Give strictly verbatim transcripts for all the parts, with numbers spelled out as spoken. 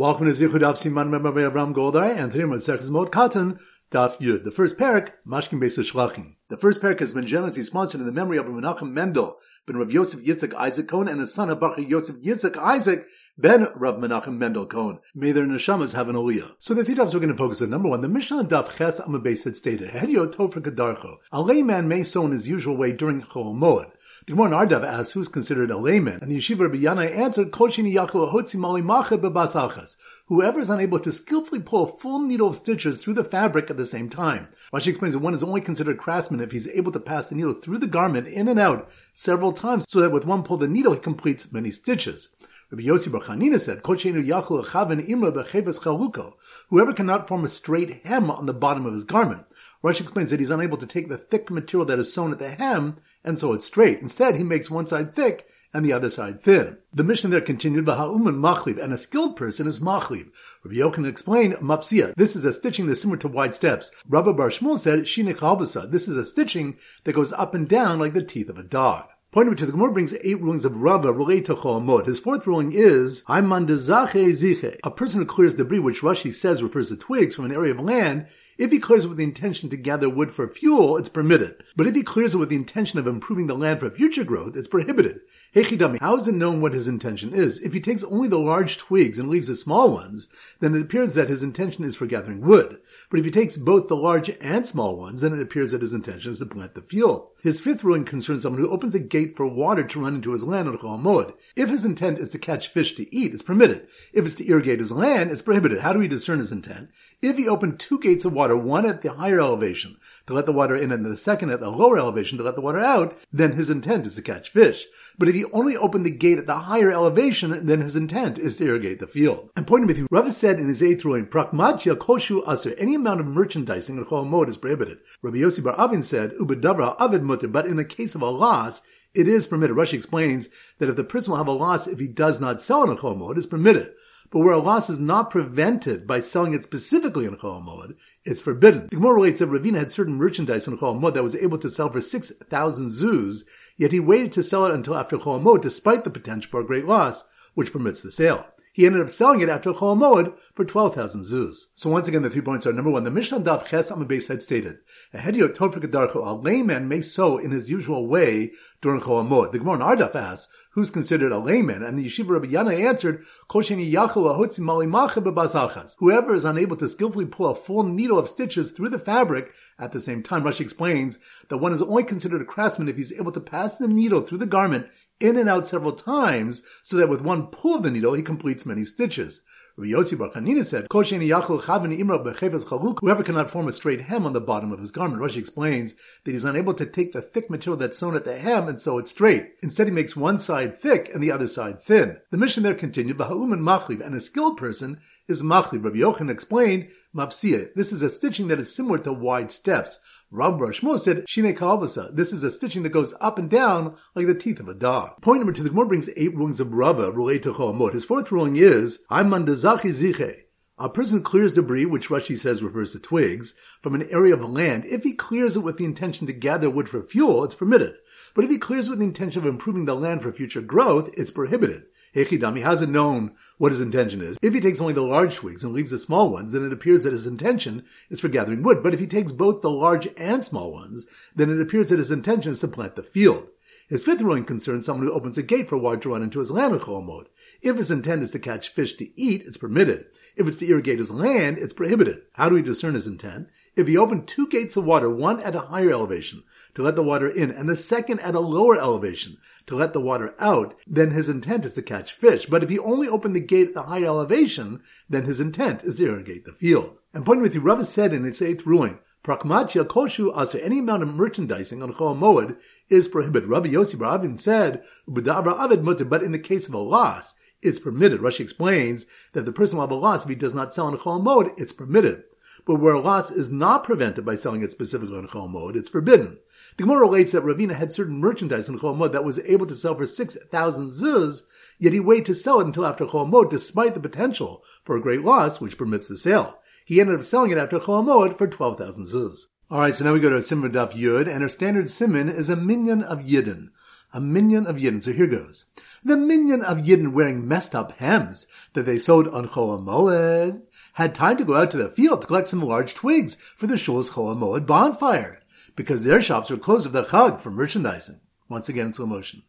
Welcome to Zichud Daf Siman Rabbi Avram Goldar, and today we're on Masechtas Moed Katan, Daf Yud. The first parak, Mashkim Beis Shlachim. The first parak has been generously sponsored in the memory of Menachem Mendel, ben Rav Yosef Yitzchak Isaac Kohen, and his son Baruch Yosef Yitzchak Isaac, ben Rav Menachem Mendel Kohen. May their neshamas have an aliyah. So the three tops we're going to focus on. Number one, the Mishnah Daf Ches Am Beis had stated, Hedyot Tov for Kedarcho. A layman may sow in his usual way during Chol Hamoed. The Gemara in Ardav asks who is considered a layman, and the Yeshiva Rabbi Yanai answered, Kosheini yachlu hotzi mali machet bebasalchas. Whoever is unable to skillfully pull a full needle of stitches through the fabric at the same time. Rashi explains that one is only considered a craftsman if he's able to pass the needle through the garment in and out several times, so that with one pull the needle he completes many stitches. Rabbi Yossi bar Chanina said, Kosheini yachlu chaven imra bechepes chaluko. Whoever cannot form a straight hem on the bottom of his garment. Rashi explains that he's unable to take the thick material that is sewn at the hem and sew it straight. Instead, he makes one side thick and the other side thin. The Mishnah there continued, V'ha'uman machlib, and a skilled person is machlib. Rabbi Yochanan explained, mapsiyah. This is a stitching that's similar to wide steps. Rabbi Barshmul said, shinich haobasah. This is a stitching that goes up and down like the teeth of a dog. Pointing to the Gemara brings eight rulings of Rabbah related to Chol Hamoed. His fourth ruling is, I'm mandazache ziche. A person who clears debris, which Rashi says refers to twigs from an area of land, if he clears it with the intention to gather wood for fuel, it's permitted. But if he clears it with the intention of improving the land for future growth, it's prohibited. Hechidami, how is it known what his intention is? If he takes only the large twigs and leaves the small ones, then it appears that his intention is for gathering wood. But if he takes both the large and small ones, then it appears that his intention is to plant the fuel. His fifth ruling concerns someone who opens a gate for water to run into his land on Chol Hamoed. If his intent is to catch fish to eat, it's permitted. If it's to irrigate his land, it's prohibited. How do we discern his intent? If he opened two gates of water, one at the higher elevation to let the water in and the second at the lower elevation to let the water out, then his intent is to catch fish. But if he only opened the gate at the higher elevation, then his intent is to irrigate the field. I'm pointing with you, Rav said in his eighth ruling, Prakmatya koshu aser, any amount of merchandising in Chol Hamoed is prohibited. Rabbi Yossi bar Avin said, Ubadabra avid mutter, but in the case of a loss, it is permitted. Rashi explains that if the person will have a loss if he does not sell in a Chol Hamoed, it is permitted. But where a loss is not prevented by selling it specifically in Chol Hamoed, it's forbidden. The Gemara relates that Ravina had certain merchandise in Chol Hamoed that was able to sell for six thousand zuz, yet he waited to sell it until after Chol Hamoed despite the potential for a great loss, which permits the sale. He ended up selling it after Chol Hamoed for twelve thousand zuz. So once again, the three points are, number one, the Mishnah Daf Ches Am Beis had stated, a Hedyot Tov for Kedarcho, a layman may sow in his usual way during Chol Hamoed. The Gemara in Ardav asks, who's considered a layman? And the Yeshiva Rabbi Yanai answered, Kosheini yachlu hotzi mali machet bebasalchas. Whoever is unable to skillfully pull a full needle of stitches through the fabric at the same time. Rashi explains that one is only considered a craftsman if he's able to pass the needle through the garment in and out several times, so that with one pull of the needle, he completes many stitches. Rabbi Yossi bar Chanina said, Kosheini yachlu chaven imra bechepes chaluko. Whoever cannot form a straight hem on the bottom of his garment. Rashi explains that he's unable to take the thick material that's sewn at the hem and sew it straight. Instead, he makes one side thick and the other side thin. The Mishnah there continued, V'ha'uman machlib, and a skilled person is machlib. Rabbi Yochanan explained, mapsiyah. This is a stitching that is similar to wide steps. Rabbi Barshmul said, shinich haobasah. This is a stitching that goes up and down like the teeth of a dog. Point number two, the Gemara brings eight rulings of Rabbah related to Chol Hamoed. His fourth ruling is, I'm mandazache ziche. A person who clears debris, which Rashi says refers to twigs, from an area of land, if he clears it with the intention to gather wood for fuel, it's permitted. But if he clears it with the intention of improving the land for future growth, it's prohibited. Hechidami hasn't known what his intention is. If he takes only the large twigs and leaves the small ones, then it appears that his intention is for gathering wood. But if he takes both the large and small ones, then it appears that his intention is to plant the field. His fifth ruling concerns someone who opens a gate for water to run into his land in Chol Hamoed. If his intent is to catch fish to eat, it's permitted. If it's to irrigate his land, it's prohibited. How do we discern his intent? If he opened two gates of water, one at a higher elevation to let the water in, and the second at a lower elevation to let the water out, then his intent is to catch fish. But if he only opened the gate at the higher elevation, then his intent is to irrigate the field. And pointing with you, Rav said in his eighth ruling, Prakmatya koshu aser, any amount of merchandising on Chol Hamoed is prohibited. Rabbi Yossi bar Avin said, Ubadabra avid mutter, but in the case of a loss, it's permitted. Rashi explains that the person will have a loss if he does not sell on Chol Hamoed, it's permitted. But where a loss is not prevented by selling it specifically on Chol Hamoed, it's forbidden. The Gemara relates that Ravina had certain merchandise in Chol Hamoed that was able to sell for six thousand zuz, yet he waited to sell it until after Chol Hamoed despite the potential for a great loss, which permits the sale. He ended up selling it after Chol Hamoed for twelve thousand zuz. Alright, so now we go to Simen Daf Yud, and our standard Simen is a minyan of Yidden. a minyan of Yidden. So here goes. The minyan of Yidden wearing messed up hems that they sowed on Chol Hamoed had time to go out to the field to collect some large twigs for the shul's Chol Hamoed bonfire, because their shops were closed of the chag for merchandising. Once again in slow motion.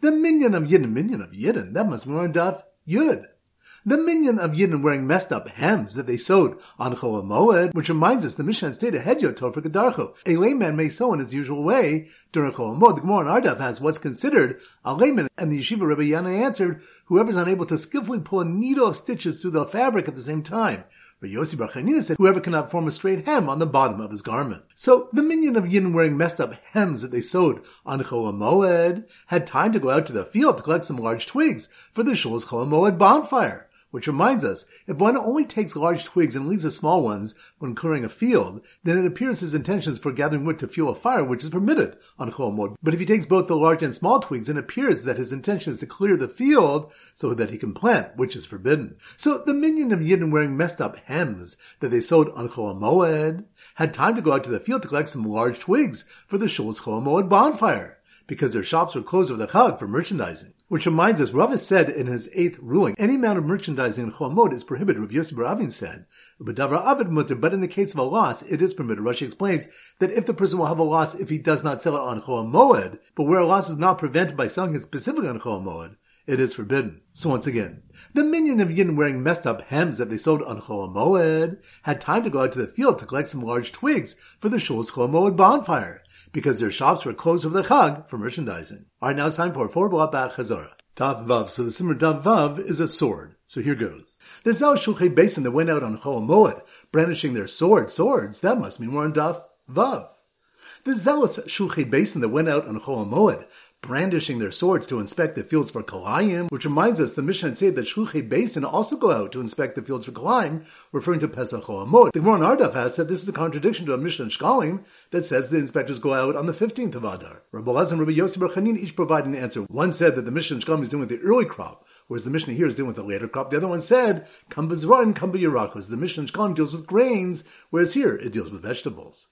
The minyan of Yidden, minyan of Yidden, that must be on Daf Yud. The minyan of Yidden wearing messed up hems that they sewed on Chol Hamoed, which reminds us the Mishnah stated Hedyot Tov for Kedarcho. A layman may sew in his usual way during Chol Hamoed. The Gemara on Ardav has what's considered a layman, and the Yeshiva Rabbi Yanai answered, whoever's unable to skillfully pull a needle of stitches through the fabric at the same time. Rabbi Yossi bar Chanina said, whoever cannot form a straight hem on the bottom of his garment. So, the minyan of Yidden wearing messed up hems that they sewed on Chol Hamoed had time to go out to the field to collect some large twigs for the shul's Chol Hamoed bonfire. Which reminds us, if one only takes large twigs and leaves the small ones when clearing a field, then it appears his intentions for gathering wood to fuel a fire, which is permitted on Chol Hamoed. But if he takes both the large and small twigs, then it appears that his intention is to clear the field so that he can plant, which is forbidden. So the minyan of Yidden wearing messed up hems that they sowed on Chol Hamoed had time to go out to the field to collect some large twigs for the shul's Chol Hamoed bonfire, because their shops were closed over the chag for merchandising. Which reminds us, Rav said in his eighth ruling, any amount of merchandising in Chol Hamoed is prohibited. Rav Yosi bar Avin said, but in the case of a loss, it is permitted. Rashi explains that if the person will have a loss if he does not sell it on Chol Hamoed, but where a loss is not prevented by selling it specifically on Chol Hamoed, it is forbidden. So once again, the minyan of Yidden wearing messed up hems that they sold on Chol Hamoed had time to go out to the field to collect some large twigs for the shul's Chol Hamoed bonfire, because their shops were closed over the chag for merchandising. Alright, now it's time for a four-block back chazara. Dav Vav. So the simmer Dav Vav is a sword. So here goes. The Zal Shulchei Basin that went out on Chol Hamoed, brandishing their sword, swords, that must mean we're on Dav Vav. The Zal Shulchei Basin that went out on Chol Hamoed, brandishing their swords to inspect the fields for Kalayim, which reminds us the Mishnah said that Shulchei Basin also go out to inspect the fields for Kalayim, referring to Pesach Chol Hamoed. The Gemara on Ardav has said this is a contradiction to a Mishnah Shkalim that says the inspectors go out on the fifteenth of Adar. Rabbi Elazar and Rabbi Yossi bar Chanina each provide an answer. One said that the Mishnah Shkalim is dealing with the early crop, whereas the Mishnah here is dealing with the later crop. The other one said, Kam b'zraim, kam b'yirakos. The Mishnah Shkalim deals with grains, whereas here it deals with vegetables.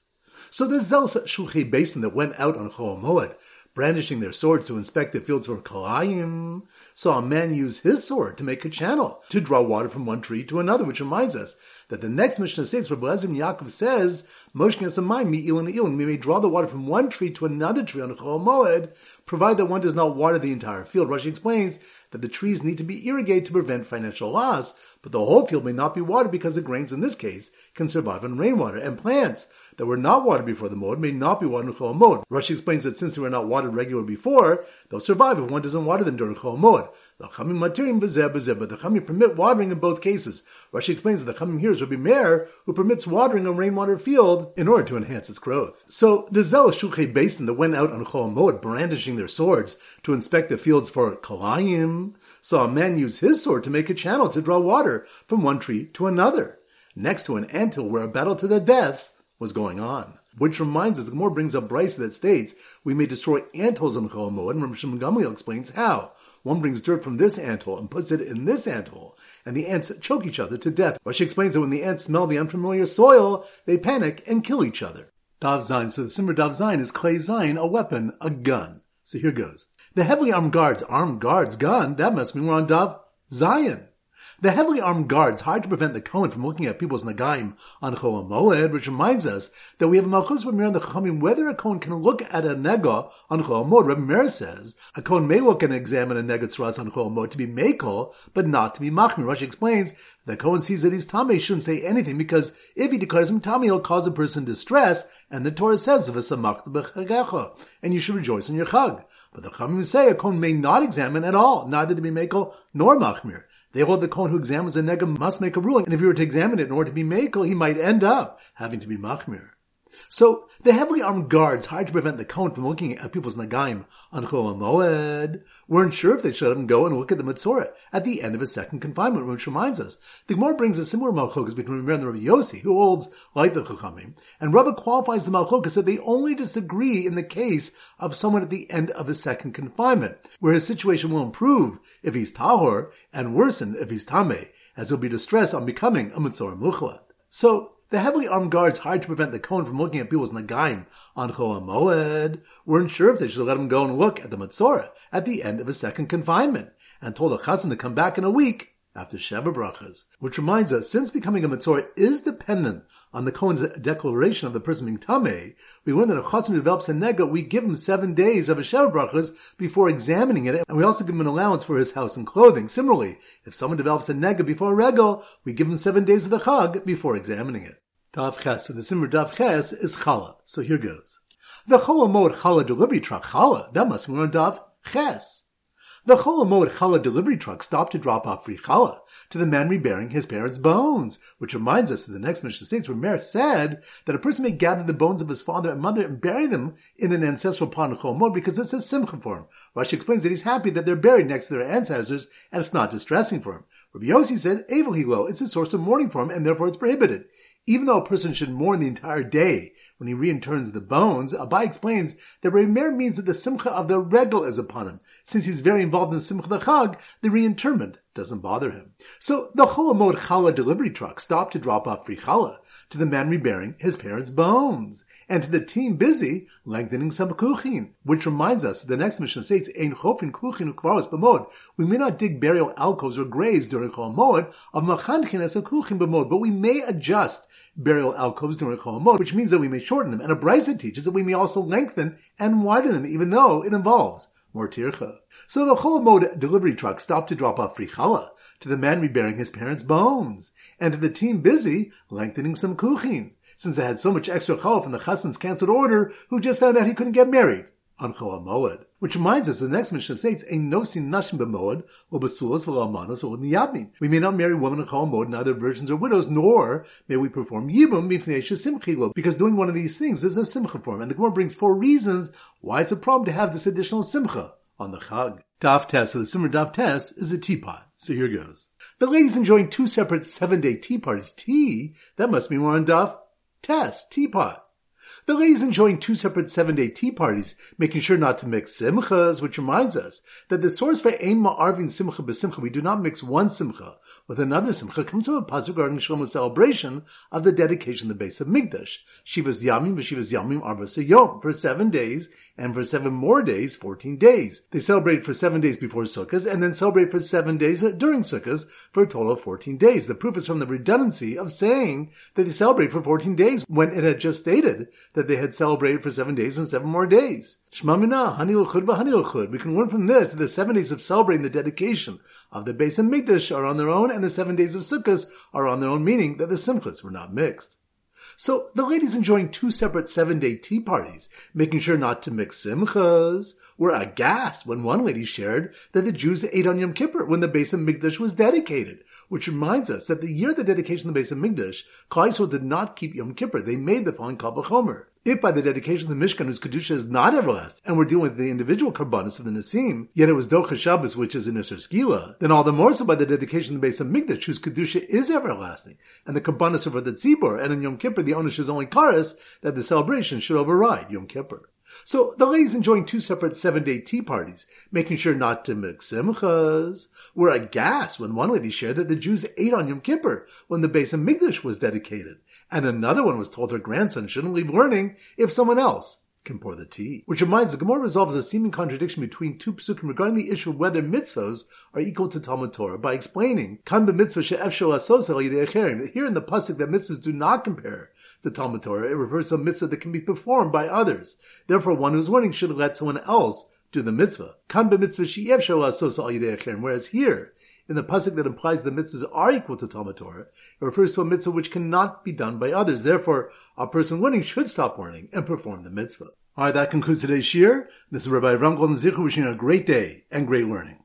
So the Zal Shulchei Basin that went out on Chol Hamoed, brandishing their swords to inspect the fields for Kalayim, saw a man use his sword to make a channel, to draw water from one tree to another, which reminds us that the next Mishnah states, Rabbi Elazar ben Yaakov says, we may draw the water from one tree to another tree on Chol Hamoed, provided that one does not water the entire field. Rashi explains that the trees need to be irrigated to prevent financial loss, but the whole field may not be watered because the grains in this case can survive on rainwater, and plants that were not watered before the mode may not be watered on Chol Hamoed. Rashi explains that since they were not watered regularly before, they'll survive if one doesn't water them during Chol Hamoed. The Chachamim matirim b'zeh b'zeh, but the Chachamim permit watering in both cases. Rashi explains that the Chachamim here is Rabbi Meir, who permits watering a rainwater field in order to enhance its growth. So the Zal Shulchei Basin that went out on Chol Hamoed, brandishing their swords to inspect the fields for Kalayim, saw a man use his sword to make a channel to draw water from one tree to another, next to an anthill where a battle to the deaths was going on. Which reminds us, the Gemara brings up Brisa that states, we may destroy anthills on Chol Hamoed, and Rav Gamliel explains how. One brings dirt from this anthill and puts it in this anthill, and the ants choke each other to death. Rashi explains that when the ants smell the unfamiliar soil, they panic and kill each other. Dav Zayin. So the simmer Dav Zayin is clay Zayin, a weapon, a gun. So here goes. The heavily armed guards, armed guards, gun, that must mean we're on Dav Zayin. The heavily armed guards hired to prevent the Kohen from looking at people's nagaim on Chol Hamoed, which reminds us that we have a Malchus Rabbi Meir on the Chachamim whether a Kohen can look at a nega on Chol Hamoed. Rabbi Meir says a Kohen may look and examine a nega tzras on Chol Hamoed to be mekel, but not to be machmir. Rashi explains that Kohen sees that he's Tami, shouldn't say anything, because if he declares him Tami, he'll cause a person distress, and the Torah says, "V'samachta b'chagecha," and you should rejoice in your chag. But the Chachamim say a Kohen may not examine at all, neither to be mekel nor machmir. They hold the Kohen who examines a negam must make a ruling, and if he were to examine it in order to be mekel, he might end up having to be machmir. So, the heavily armed guards hired to prevent the Kohen from looking at people's nagaim on Chol Hamoed weren't sure if they should let him go and look at the Metzora at the end of his second confinement, which reminds us. The Gemara brings a similar Malchokas between Rabbi Meir and Rabbi Yossi, who holds like the Chachamim, and Rabbi qualifies the Malchokas that they only disagree in the case of someone at the end of his second confinement, where his situation will improve if he's Tahor and worsen if he's Tameh, as he'll be distressed on becoming a Metzora Muchla. So, The heavily armed guards hired to prevent the Kohen from looking at people's nagaim on Chol Hamoed weren't sure if they should let him go and look at the Matzorah at the end of his second confinement, and told the Chazan to come back in a week after Sheva Brachas. Which reminds us, since becoming a Matzorah is dependent on the Kohen's declaration of the person being Tame, we learn that if Chazan develops a nega, we give him seven days of a Sheva Brachas before examining it, and we also give him an allowance for his house and clothing. Similarly, if someone develops a nega before a regel, we give him seven days of the Chag before examining it. Daf Ches, so the Simen Daf Ches is Chala. So here goes. The Chol Hamoed Chala delivery truck, Chala, that must be on Daf Ches. The Chol Hamoed Chala delivery truck stopped to drop off free Chala to the man rebearing his parents' bones, which reminds us that the next Mishnah states where Meir said that a person may gather the bones of his father and mother and bury them in an ancestral pond of Chol Hamoed because it's a simcha for him. Rashi explains that he's happy that they're buried next to their ancestors and it's not distressing for him. Rabbi Yossi said, Abel Hilo, it's a source of mourning for him and therefore it's prohibited. Even though a person should mourn the entire day when he reinterns the bones, Abai explains that Rabbi Meir means that the simcha of the regel is upon him. Since he's very involved in the simcha of the chag, the reinterment doesn't bother him. So the Chol Hamoed Chala delivery truck stopped to drop off free challah to the man rebearing his parents' bones, and to the team busy lengthening some kuchin, which reminds us that the next Mishnah states, Ein chofin kuchin ukvaros b'mod. We may not dig burial alcoves or graves during Chol Hamoed of machanchin as a kuchin b'mod, but we may adjust burial alcoves during Chol Hamoed, which means that we may shorten them, and a brisa teaches that we may also lengthen and widen them, even though it involves more tircha. So the Chol Hamoed delivery truck stopped to drop off free challah to the man rebearing his parents' bones, and to the team busy lengthening some kuchin, since they had so much extra challah from the chassan's cancelled order, who just found out he couldn't get married on Chol Hamoed. Which reminds us, the next Mishnah states, "Ein nosin nashim b'moed or basulos v'almanos or niyabim." We may not marry women in Chol Hamoed, neither virgins or widows, nor may we perform yibum mifnei shesimchilo, because doing one of these things is a simcha form. And the Gemara brings four reasons why it's a problem to have this additional simcha on the chag. Daf Tes, so the Simen Daf Tes is a teapot. So here goes. The ladies enjoying two separate seven-day tea parties. Tea, that must be more on Daf Tes, teapot. The ladies enjoying two separate seven-day tea parties, making sure not to mix simchas, which reminds us that the source for Ein Ma'arvin Simcha B'Simcha, we do not mix one simcha with another simcha, comes from a pasuk regarding Shlomo's celebration of the dedication of the base of Mikdash. Shivas Yamim V'Shivas Yamim Arba'as Yom, for seven days, and for seven more days, fourteen days. They celebrate for seven days before Sukkot, and then celebrate for seven days during Sukkot, for a total of fourteen days. The proof is from the redundancy of saying that they celebrate for fourteen days, when it had just stated that they had celebrated for seven days and seven more days. Shema Minah, Hani L'Chud V'Hani L'Chud. We can learn from this that the seven days of celebrating the dedication of the Beis HaMikdash are on their own, and the seven days of Sukkot are on their own, meaning that the simchas were not mixed. So the ladies enjoying two separate seven-day tea parties, making sure not to mix simchas, were aghast when one lady shared that the Jews ate on Yom Kippur when the Beis HaMikdash was dedicated, which reminds us that the year of the dedication of the Beis HaMikdash, Klal Yisrael did not keep Yom Kippur. They made the following Kal V'Chomer. If by the dedication of the Mishkan, whose Kedusha is not everlasting, and we're dealing with the individual Karbanis of the Nesim, yet it was Docha Shabbos, which is in Isser Skila, then all the more so by the dedication of the Beis HaMikdash, whose Kedusha is everlasting, and the Karbanis over the Tzibor, and in Yom Kippur, the onus is only Karas, that the celebration should override Yom Kippur. So the ladies enjoying two separate seven-day tea parties, making sure not to mix simchas, were aghast when one lady shared that the Jews ate on Yom Kippur when the Beis HaMikdash was dedicated, and another one was told her grandson shouldn't leave learning if someone else can pour the tea. Which reminds the Gemara resolves a seeming contradiction between two psukim regarding the issue of whether mitzvahs are equal to Talmud Torah by explaining kan b'mitzvah she'efshel asos al yidei acherim, that here in the pasuk that mitzvahs do not compare to Talmud Torah, it refers to a mitzvah that can be performed by others. Therefore, one who's learning should let someone else do the mitzvah. Kan b'mitzvah she'efshel asos al yidei acherim, whereas here in the pasuk that implies the mitzvahs are equal to Talmud Torah, it refers to a mitzvah which cannot be done by others. Therefore, a person learning should stop learning and perform the mitzvah. All right, that concludes today's shiur. This is Rabbi Ram Golden Zichu wishing you a great day and great learning.